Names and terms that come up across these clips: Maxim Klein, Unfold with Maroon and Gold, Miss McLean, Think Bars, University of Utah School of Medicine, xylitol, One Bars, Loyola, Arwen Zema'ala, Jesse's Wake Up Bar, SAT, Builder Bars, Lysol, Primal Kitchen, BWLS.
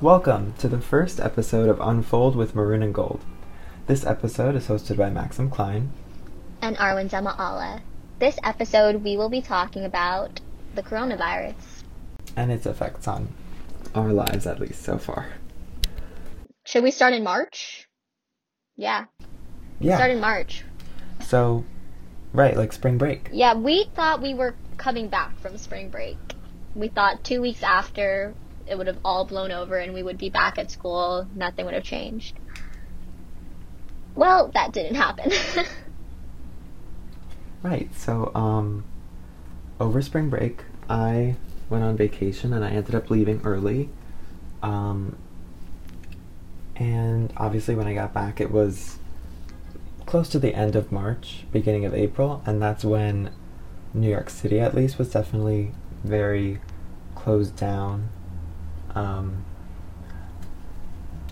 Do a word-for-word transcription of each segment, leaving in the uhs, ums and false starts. Welcome to the first episode of Unfold with Maroon and Gold. This episode is hosted by Maxim Klein and Arwen Zema'ala. This episode we will be talking about the coronavirus and its effects on our lives, at least so far. Should we start in March? Yeah. Yeah. Start in March. So, right, like spring break. Yeah, we thought we were coming back from spring break. We thought two weeks after it would have all blown over and we would be back at school. Nothing would have changed. Well, that didn't happen. Right, so um, over spring break, I went on vacation and I ended up leaving early. Um, and obviously when I got back, it was close to the end of March, beginning of April, and that's when New York City, at least, was definitely very closed down. Um,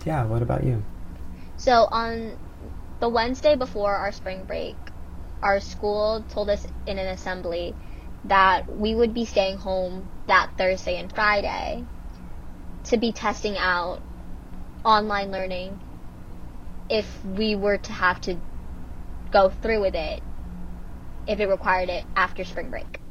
yeah, what about you? So on the Wednesday before our spring break, our school told us in an assembly that we would be staying home that Thursday and Friday to be testing out online learning if we were to have to go through with it, if it required it after spring break.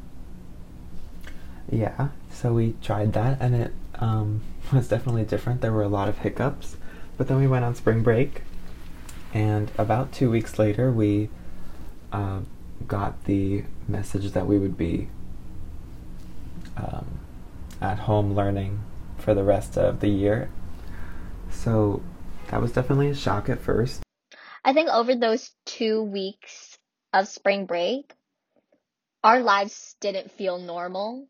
Yeah, so we tried that and it um, was definitely different. There were a lot of hiccups, but then we went on spring break and about two weeks later we uh, got the message that we would be um, at home learning for the rest of the year. So that was definitely a shock at first. I think over those two weeks of spring break, our lives didn't feel normal.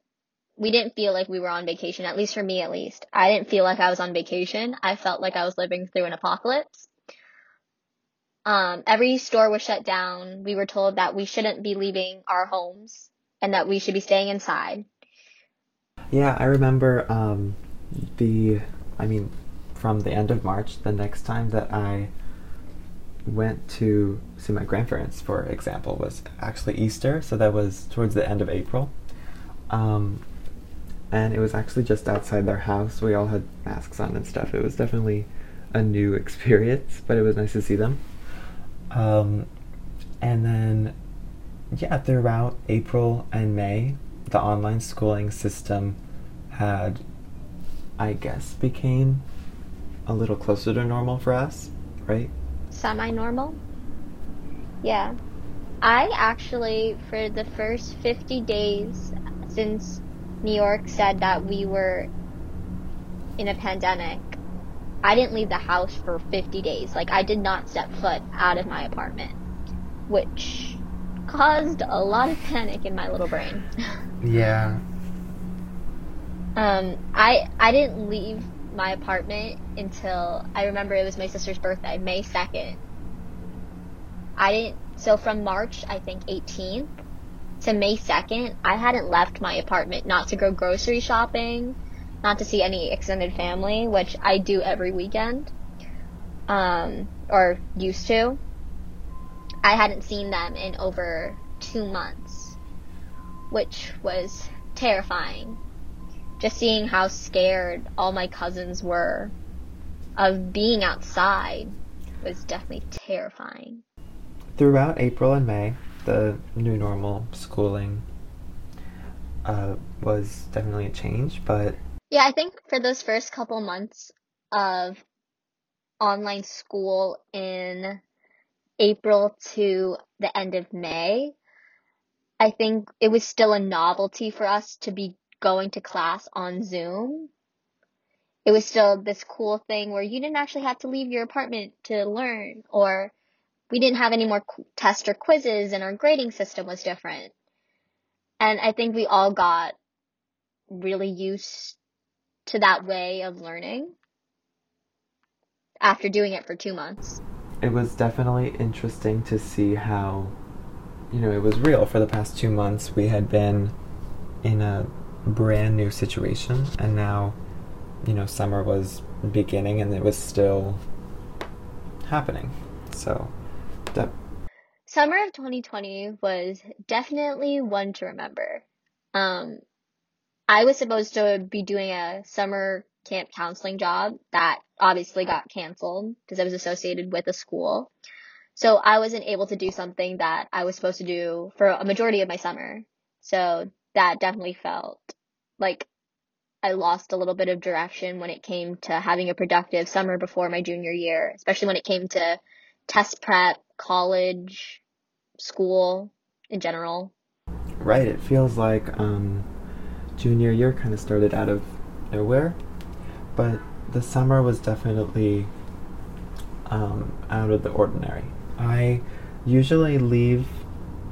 We didn't feel like we were on vacation, at least for me at least. I didn't feel like I was on vacation. I felt like I was living through an apocalypse. Um, every store was shut down. We were told that we shouldn't be leaving our homes and that we should be staying inside. Yeah, I remember um, the, I mean, from the end of March, the next time that I went to see my grandparents, for example, was actually Easter. So that was towards the end of April. Um, and it was actually just outside their house. We all had masks on and stuff. It was definitely a new experience, but it was nice to see them. Um, and then, yeah, throughout April and May, the online schooling system had, I guess, became a little closer to normal for us, right? Semi-normal? Yeah. I actually, for the first fifty days since New York said that we were in a pandemic, I didn't leave the house for fifty days. Like, I did not step foot out of my apartment, which caused a lot of panic in my little brain. Yeah. Um, I, I didn't leave my apartment until, I remember it was my sister's birthday, May second. I didn't, so from March, I think, eighteenth to May second, I hadn't left my apartment, not to go grocery shopping, not to see any extended family, which I do every weekend, um, or used to. I hadn't seen them in over two months, which was terrifying. Just seeing how scared all my cousins were of being outside was definitely terrifying. Throughout April and May, the new normal schooling uh, was definitely a change, but... Yeah, I think for those first couple months of online school in April to the end of May, I think it was still a novelty for us to be going to class on Zoom. It was still this cool thing where you didn't actually have to leave your apartment to learn, or we didn't have any more tests or quizzes, and our grading system was different. And I think we all got really used to that way of learning after doing it for two months. It was definitely interesting to see how, you know, it was real. For the past two months, we had been in a brand new situation, and now, you know, summer was beginning and it was still happening. So that summer of twenty twenty was definitely one to remember. um I was supposed to be doing a summer camp counseling job that obviously got canceled because it was associated with a school. So I wasn't able to do something that I was supposed to do for a majority of my summer. So that definitely felt like I lost a little bit of direction when it came to having a productive summer before my junior year, especially when it came to test prep, college, school in general. Right. It feels like um, junior year kind of started out of nowhere, but the summer was definitely um, out of the ordinary. I usually leave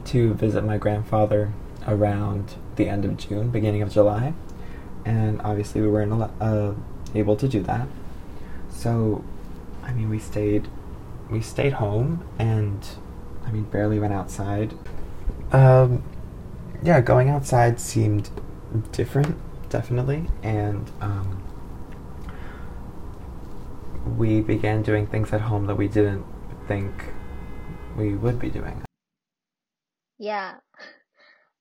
to visit my grandfather around the end of June, beginning of July, and obviously we weren't uh, able to do that. So, I mean, we stayed we stayed home and, I mean, barely went outside. Um, yeah, going outside seemed different, definitely, and um, we began doing things at home that we didn't think we would be doing. Yeah.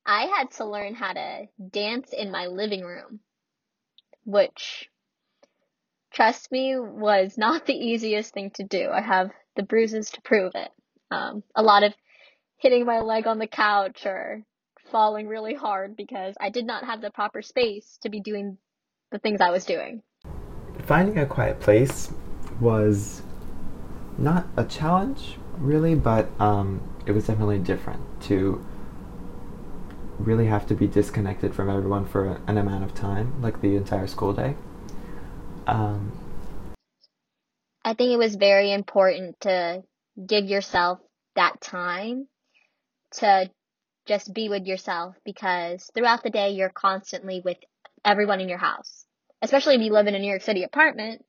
I had to learn how to dance in my living room, which, trust me, was not the easiest thing to do. I have the bruises to prove it. Um, a lot of hitting my leg on the couch or falling really hard because I did not have the proper space to be doing the things I was doing. Finding a quiet place was not a challenge, really, but um, it was definitely different to really have to be disconnected from everyone for an amount of time, like the entire school day. Um, I think it was very important to give yourself that time to just be with yourself, because throughout the day you're constantly with everyone in your house. Especially if you live in a New York City apartment,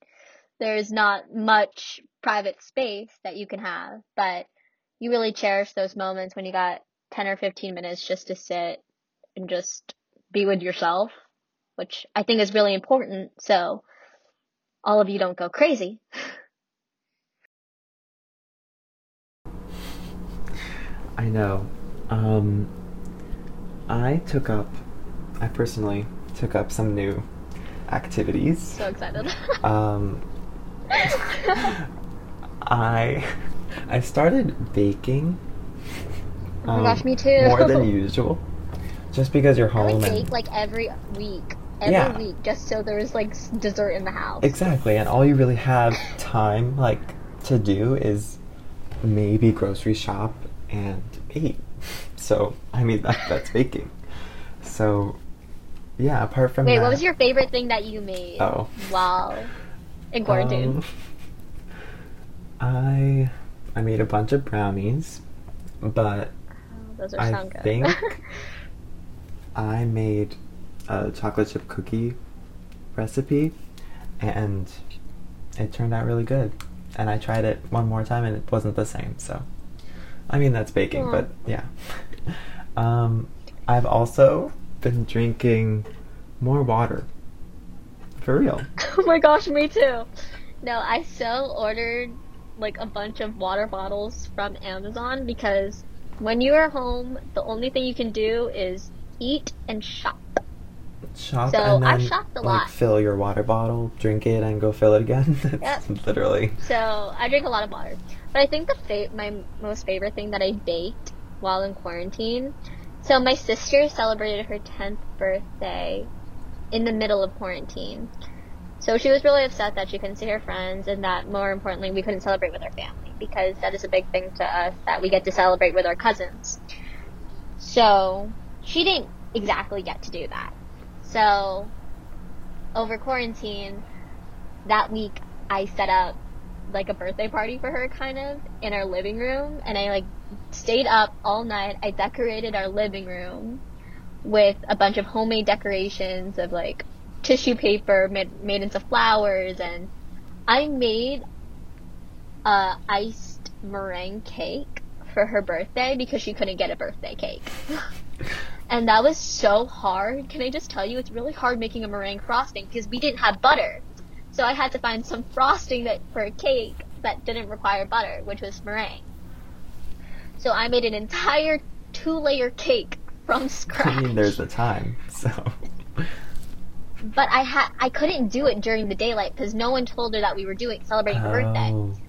there's not much private space that you can have, but you really cherish those moments when you got ten or fifteen minutes just to sit and just be with yourself, which I think is really important, so all of you don't go crazy. I know. Um, I took up, I personally took up some new activities. So excited. um, I, I started baking. Oh my um, gosh, me too. More than usual. Just because you're home. I would bake and, like, every week. Every yeah. week, just so there was, like, dessert in the house. Exactly, and all you really have time, like, to do is maybe grocery shop and eat. So, I mean, that, that's baking. So, yeah, apart from Wait, that... Wait, what was your favorite thing that you made oh. while in quarantine? Um, I, I made a bunch of brownies, but... Those are I sound good. think I made a chocolate chip cookie recipe, and it turned out really good. And I tried it one more time, and it wasn't the same. So, I mean, that's baking, yeah. but yeah. Um, I've also been drinking more water. For real. Oh my gosh, me too. No, I so ordered like a bunch of water bottles from Amazon because when you are home, the only thing you can do is eat and shop. Shop so and then, I've shopped a like, lot. Fill your water bottle, drink it, and go fill it again. That's yep. literally. So I drink a lot of water. But I think the fa- my most favorite thing that I baked while in quarantine. So my sister celebrated her tenth birthday in the middle of quarantine. So she was really upset that she couldn't see her friends and that, more importantly, we couldn't celebrate with our family, because that is a big thing to us, that we get to celebrate with our cousins. So she didn't exactly get to do that. So over quarantine, that week I set up like a birthday party for her kind of in our living room, and I like stayed up all night. I decorated our living room with a bunch of homemade decorations of like tissue paper made, made into flowers, and I made Uh, iced meringue cake for her birthday because she couldn't get a birthday cake. And that was so hard. Can I just tell you, it's really hard making a meringue frosting because we didn't have butter. So I had to find some frosting that for a cake that didn't require butter, which was meringue. So I made an entire two-layer cake from scratch. I mean, there's the time, so... But I had I couldn't do it during the daylight because no one told her that we were doing celebrating her oh. birthday.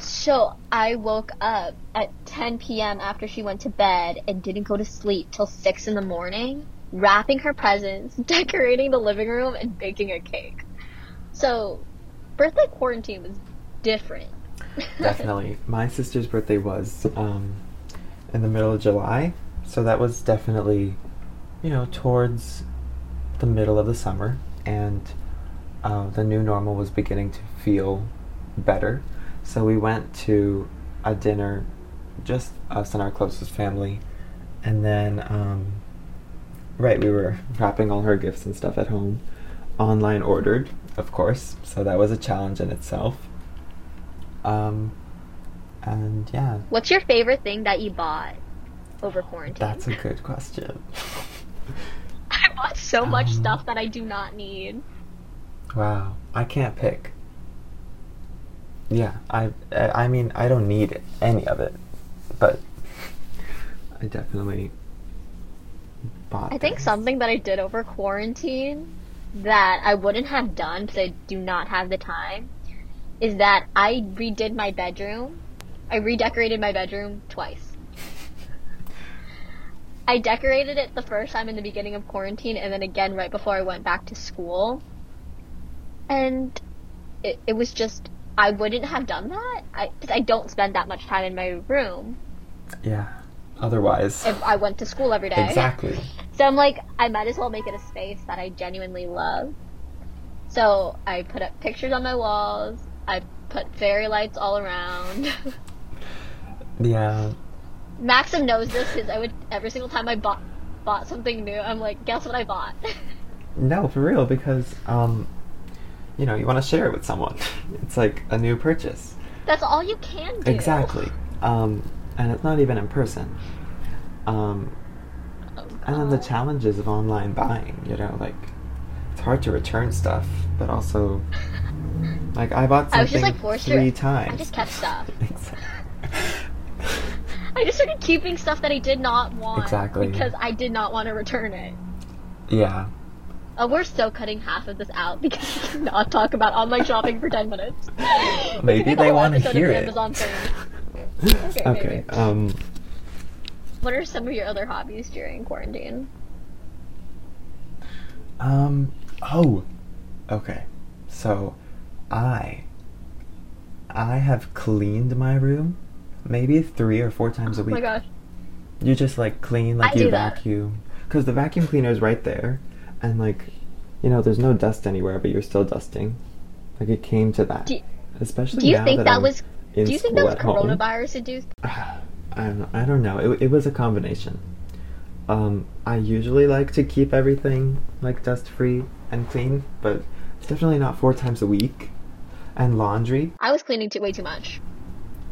So I woke up at ten p m after she went to bed and didn't go to sleep till six in the morning, wrapping her presents, decorating the living room, and baking a cake. So birthday quarantine was different. Definitely. My sister's birthday was um, in the middle of July, so that was definitely, you know, towards the middle of the summer, and uh, the new normal was beginning to feel better. So we went to a dinner, just us and our closest family, and then um, right, we were wrapping all her gifts and stuff at home, online ordered, of course, so that was a challenge in itself. Um, and yeah. What's your favorite thing that you bought over quarantine? That's a good question. I bought so much um, stuff that I do not need. Wow, I can't pick. Yeah, I, I mean, I don't need any of it, but I definitely bought I things. Think something that I did over quarantine that I wouldn't have done because I do not have the time is that I redid my bedroom. I redecorated my bedroom twice. I decorated it the first time in the beginning of quarantine and then again right before I went back to school. And it, it was just, I wouldn't have done that. I, 'cause I don't spend that much time in my room. Yeah, otherwise. If I went to school every day. Exactly. So I'm like, I might as well make it a space that I genuinely love. So I put up pictures on my walls. I put fairy lights all around. Yeah. Maxim knows this because I would every single time I bought bought something new, I'm like, guess what I bought? No, for real, because um, you know, you want to share it with someone. It's like a new purchase. That's all you can do. Exactly. Um, and it's not even in person. Um, oh, and then the challenges of online buying, you know, like it's hard to return stuff, but also like I bought something I was just, like, forced three to, times. I just kept stuff. Exactly. I just started keeping stuff that I did not want. Exactly. Because I did not want to return it. Yeah. Oh, we're so cutting half of this out because we cannot talk about online shopping for ten minutes. Maybe they want to hear it. Okay, okay um... What are some of your other hobbies during quarantine? Um, oh, okay. So, I... I have cleaned my room. Maybe three or four times a week. Oh my gosh. You just like clean, like I you vacuum. Because the vacuum cleaner is right there. And like, you know, there's no dust anywhere, but you're still dusting. Like it came to that. Do, Especially do you now think that, that was, in do you think that was coronavirus induced? I don't know. I don't know. It, it was a combination. Um, I usually like to keep everything like dust free and clean, but it's definitely not four times a week. And laundry. I was cleaning too, way too much.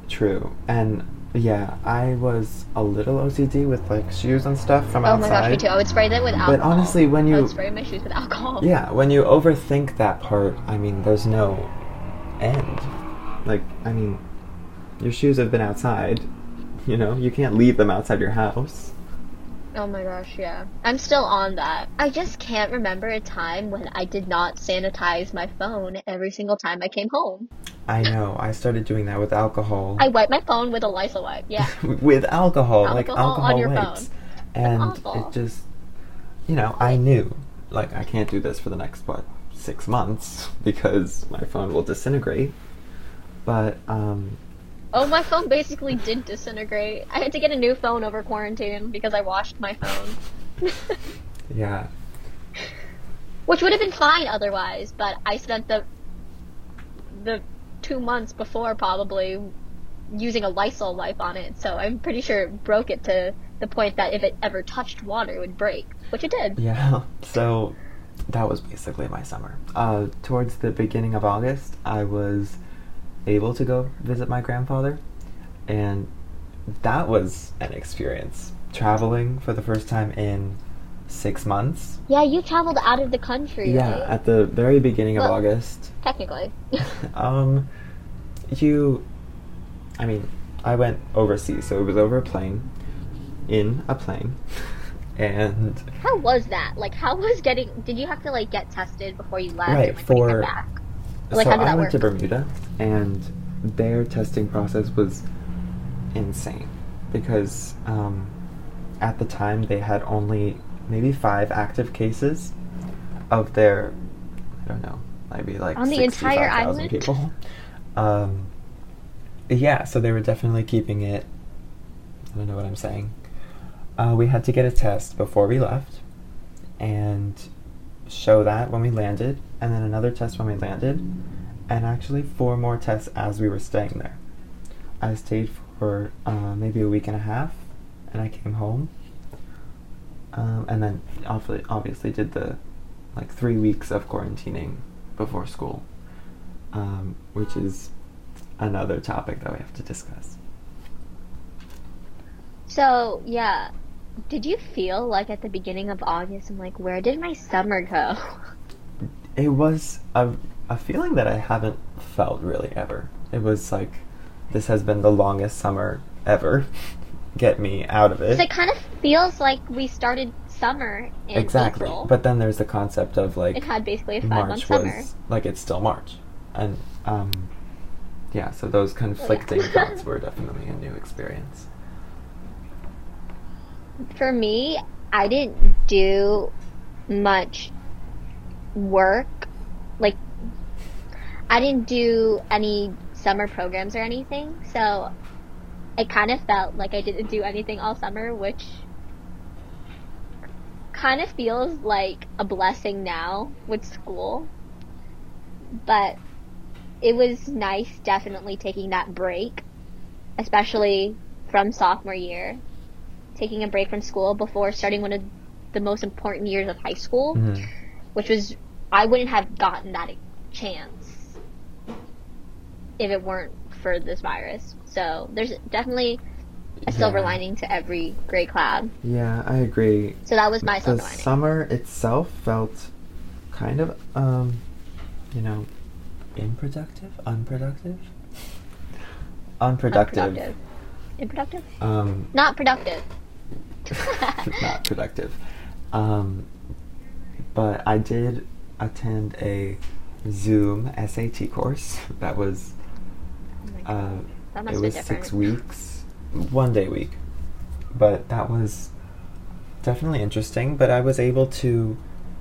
True. And yeah, I was a little O C D with like shoes and stuff from outside. Oh my gosh, me too. I would spray them with alcohol. But honestly, when you I would spray my shoes with alcohol. Yeah, when you overthink that part, I mean, there's no end. Like, I mean, your shoes have been outside, you know? You can't leave them outside your house. Oh my gosh, yeah. I'm still on that. I just can't remember a time when I did not sanitize my phone every single time I came home. I know. I started doing that with alcohol. I wiped my phone with a Lysol wipe, yeah. with alcohol, alcohol, like alcohol on your wipes. Phone. And awful. It just, you know, I knew, like, I can't do this for the next, what, six months because my phone will disintegrate. But, um... oh, my phone basically did disintegrate. I had to get a new phone over quarantine because I washed my phone. Yeah. Which would have been fine otherwise, but I spent the the two months before probably using a Lysol wipe on it, so I'm pretty sure it broke it to the point that if it ever touched water, it would break, which it did. Yeah, so that was basically my summer. Uh, towards the beginning of August, I was able to go visit my grandfather, and that was an experience. Traveling for the first time in six months. Yeah, you traveled out of the country. Yeah, right? At the very beginning well, of August. Technically. um, you, I mean, I went overseas, so it was over a plane, in a plane, And how was that? Like, how was getting? Did you have to like get tested before you left? Right, and, like, for back? Like, so how did I that went work? to Bermuda, and their testing process was insane because um, at the time they had only maybe five active cases of their, I don't know, maybe like on the entire island people. Um, yeah, so they were definitely keeping it. I don't know what I'm saying. Uh, we had to get a test before we left and show that when we landed, and then another test when we landed, and actually four more tests as we were staying there. I stayed for uh, maybe a week and a half, and I came home, um, and then obviously, obviously did the like three weeks of quarantining before school, um, which is another topic that we have to discuss. So, yeah, did you feel like at the beginning of August, I'm like, where did my summer go? It was a, a feeling that I haven't felt really ever. It was like, this has been the longest summer ever. Get me out of it. So it kind of feels like we started summer in exactly. April. But then there's the concept of like... It had basically a five-month summer. Was, like, it's still March. And, um, yeah, so those conflicting oh, yeah. thoughts were definitely a new experience. For me, I didn't do much work. Like, I didn't do any summer programs or anything. So, it kind of felt like I didn't do anything all summer, which kind of feels like a blessing now with school. But it was nice definitely taking that break, especially from sophomore year. Taking a break from school before starting one of the most important years of high school, mm-hmm. which was, I wouldn't have gotten that chance if it weren't for this virus. So there's definitely a silver yeah. lining to every gray cloud. Yeah, I agree. So that was my the silver lining. The summer itself felt kind of, um, you know, improductive, unproductive? Unproductive. Unproductive. Improductive? Um, Not productive. Not productive. Um, but I did attend a Zoom S A T course that was, oh uh, that must it was different. six weeks, one day a week. But that was definitely interesting, but I was able to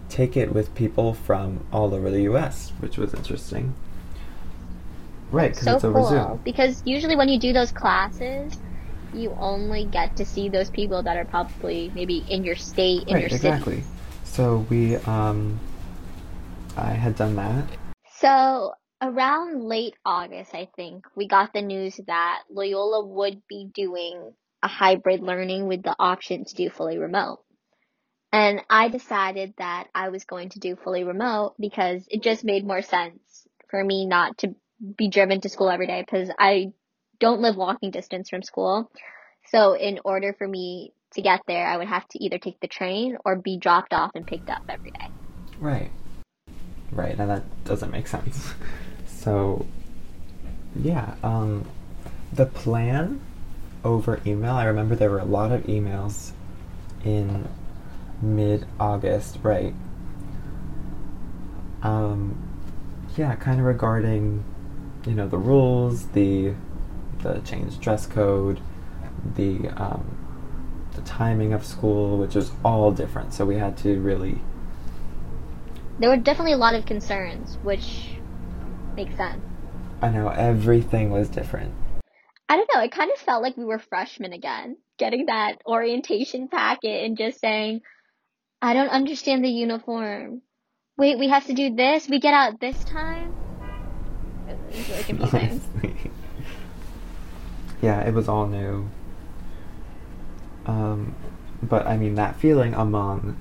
take it with people from all over the U S, which was interesting. Right, because so it's over cool. Zoom. Because usually when you do those classes, you only get to see those people that are probably maybe in your state, in right, your exactly. city. Exactly. So we, um, I had done that. So around late August, I think, we got the news that Loyola would be doing a hybrid learning with the option to do fully remote. And I decided that I was going to do fully remote because it just made more sense for me not to be driven to school every day because I don't live walking distance from school. So in order for me to get there, I would have to either take the train or be dropped off and picked up every day. Right. Right. Now that doesn't make sense. So yeah, um, the plan over email, I remember there were a lot of emails in mid-August, right? Um, yeah, kind of regarding, you know, the rules, the the changed dress code, the um, the timing of school, which is all different. So we had to really... There were definitely a lot of concerns, which makes sense. I know, everything was different. I don't know, it kind of felt like we were freshmen again, getting that orientation packet and just saying, I don't understand the uniform. Wait, we have to do this? We get out this time? It was really confusing. Yeah, it was all new. Um, but I mean, that feeling among,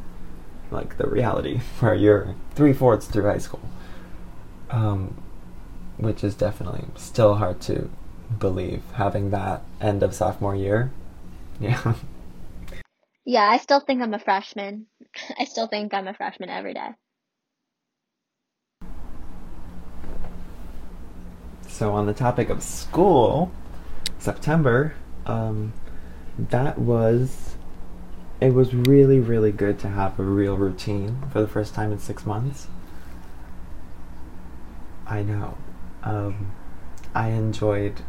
like, the reality where you're three-fourths through high school, um, which is definitely still hard to believe, having that end of sophomore year. Yeah. Yeah, I still think I'm a freshman. I still think I'm a freshman every day. So on the topic of school, September, um, that was it was really, really good to have a real routine for the first time in six months. I know. Um, I enjoyed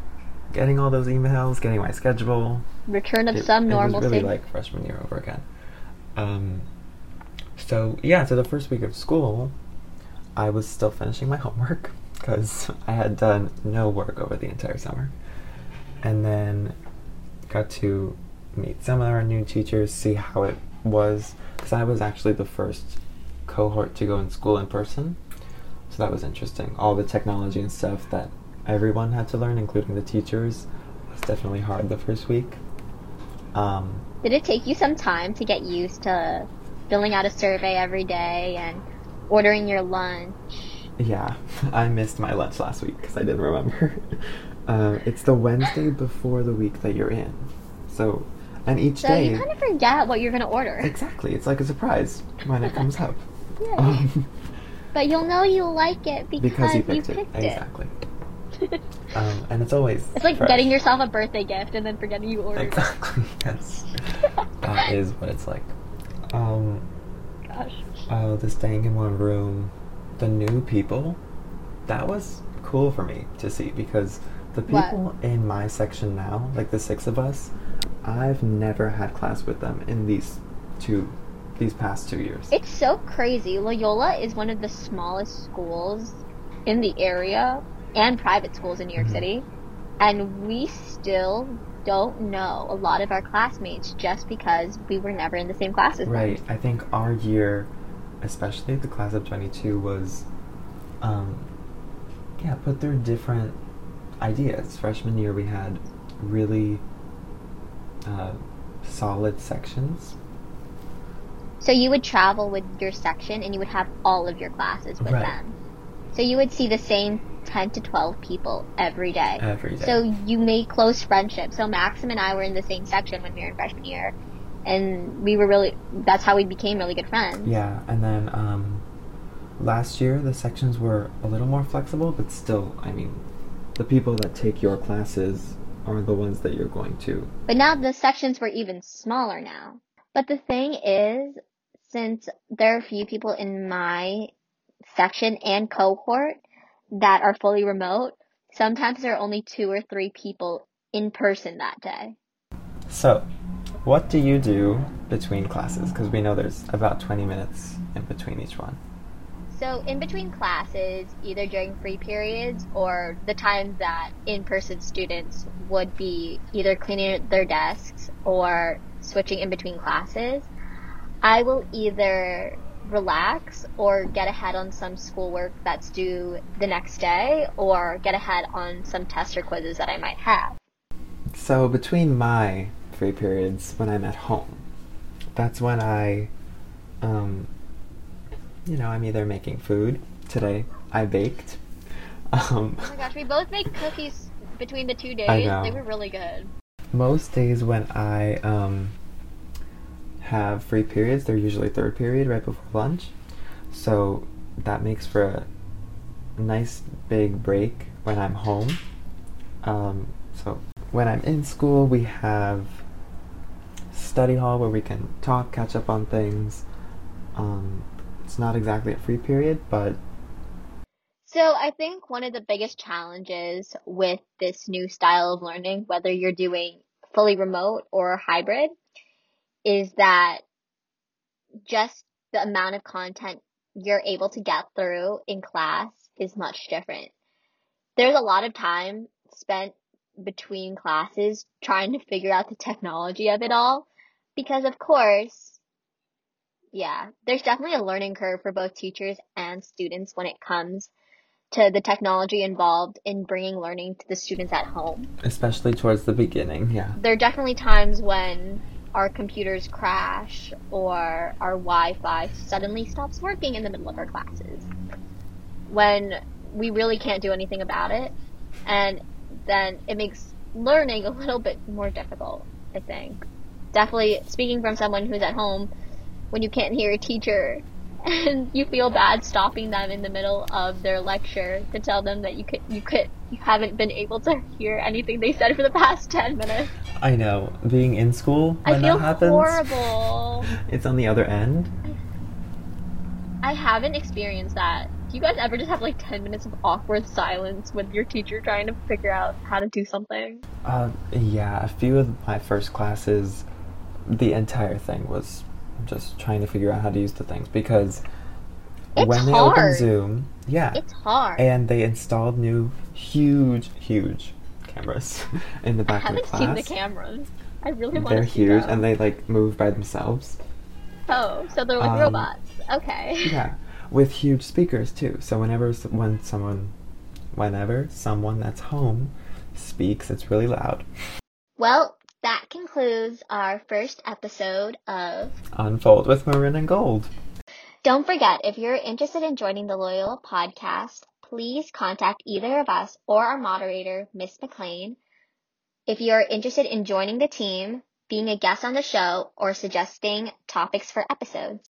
getting all those emails, getting my schedule. Return of it, some normalcy. It was really like freshman year over again. Um, so, yeah, so the first week of school, I was still finishing my homework because I had done no work over the entire summer. And then got to meet some of our new teachers, see how it was, because I was actually the first cohort to go in school in person. So that was interesting. All the technology and stuff that everyone had to learn, including the teachers, was definitely hard the first week. Um, Did it take you some time to get used to filling out a survey every day and ordering your lunch? Yeah, I missed my lunch last week because I didn't remember. uh, it's the Wednesday before the week that you're in. So, and each so day... So you kind of forget what you're going to order. Exactly. It's like a surprise when it comes up. Yeah. Um, but you'll know you'll like it because, because you picked, you picked it. it. Exactly. um, and it's always It's like fresh. Getting yourself a birthday gift and then forgetting you ordered. Exactly, yes. That is what it's like. Um, Gosh. Oh, uh, the staying in one room, the new people, that was cool for me to see because the people what? in my section now, like the six of us, I've never had class with them in these two, these past two years. It's so crazy. Loyola is one of the smallest schools in the area and private schools in New York mm-hmm. City, and we still don't know a lot of our classmates just because we were never in the same classes. Right. Then. I think our year, especially the class of twenty-two, was, um, yeah, put through different ideas. Freshman year we had really uh, solid sections. So you would travel with your section and you would have all of your classes with right. them. So you would see the same ten to twelve people every day. Every day. So you made close friendships. So Maxim and I were in the same section when we were in freshman year. And we were really, that's how we became really good friends. Yeah, and then um, last year the sections were a little more flexible, but still, I mean, the people that take your classes are the ones that you're going to. But now the sections were even smaller now. But the thing is, since there are few people in my section and cohort that are fully remote, sometimes there are only two or three people in person that day. So, what do you do between classes? Because we know there's about twenty minutes in between each one. So in between classes, either during free periods or the time that in-person students would be either cleaning their desks or switching in between classes, I will either relax or get ahead on some schoolwork that's due the next day or get ahead on some tests or quizzes that I might have. So between my free periods, when I'm at home, that's when I, um, you know, I'm either making food. Today, I baked. Um, oh my gosh, we both make cookies between the two days. I know. They were really good. Most days when I um, have free periods, they're usually third period right before lunch. So that makes for a nice big break when I'm home. Um, so when I'm in school, we have study hall where we can talk, catch up on things. Um, it's not exactly a free period, but... So I think one of the biggest challenges with this new style of learning, whether you're doing fully remote or hybrid, is that just the amount of content you're able to get through in class is much different. There's a lot of time spent between classes trying to figure out the technology of it all because, of course, yeah, there's definitely a learning curve for both teachers and students when it comes to the technology involved in bringing learning to the students at home. Especially towards the beginning, yeah. There are definitely times when our computers crash or our Wi-Fi suddenly stops working in the middle of our classes, when we really can't do anything about it, and then it makes learning a little bit more difficult, I think. Definitely, speaking from someone who's at home, when you can't hear a teacher and you feel bad stopping them in the middle of their lecture to tell them that you could, you could, you haven't been able to hear anything they said for the past ten minutes. I know, being in school when I feel that happens. Horrible. It's on the other end. I haven't experienced that. Do you guys ever just have like ten minutes of awkward silence with your teacher trying to figure out how to do something? Uh, yeah, a few of my first classes, the entire thing was just trying to figure out how to use the things, because it's when they hard. opened Zoom, yeah, it's hard. And they installed new huge, huge cameras in the back of the class. I haven't seen the cameras. I really want to see them. They're huge, and they like move by themselves. Oh, so they're like um, robots. Okay. Yeah, with huge speakers too. So whenever when someone, whenever someone that's home speaks, it's really loud. Well. That concludes our first episode of Unfold with Maroon and Gold. Don't forget, if you're interested in joining the Loyola podcast, please contact either of us or our moderator, Miss McLean. If you're interested in joining the team, being a guest on the show, or suggesting topics for episodes.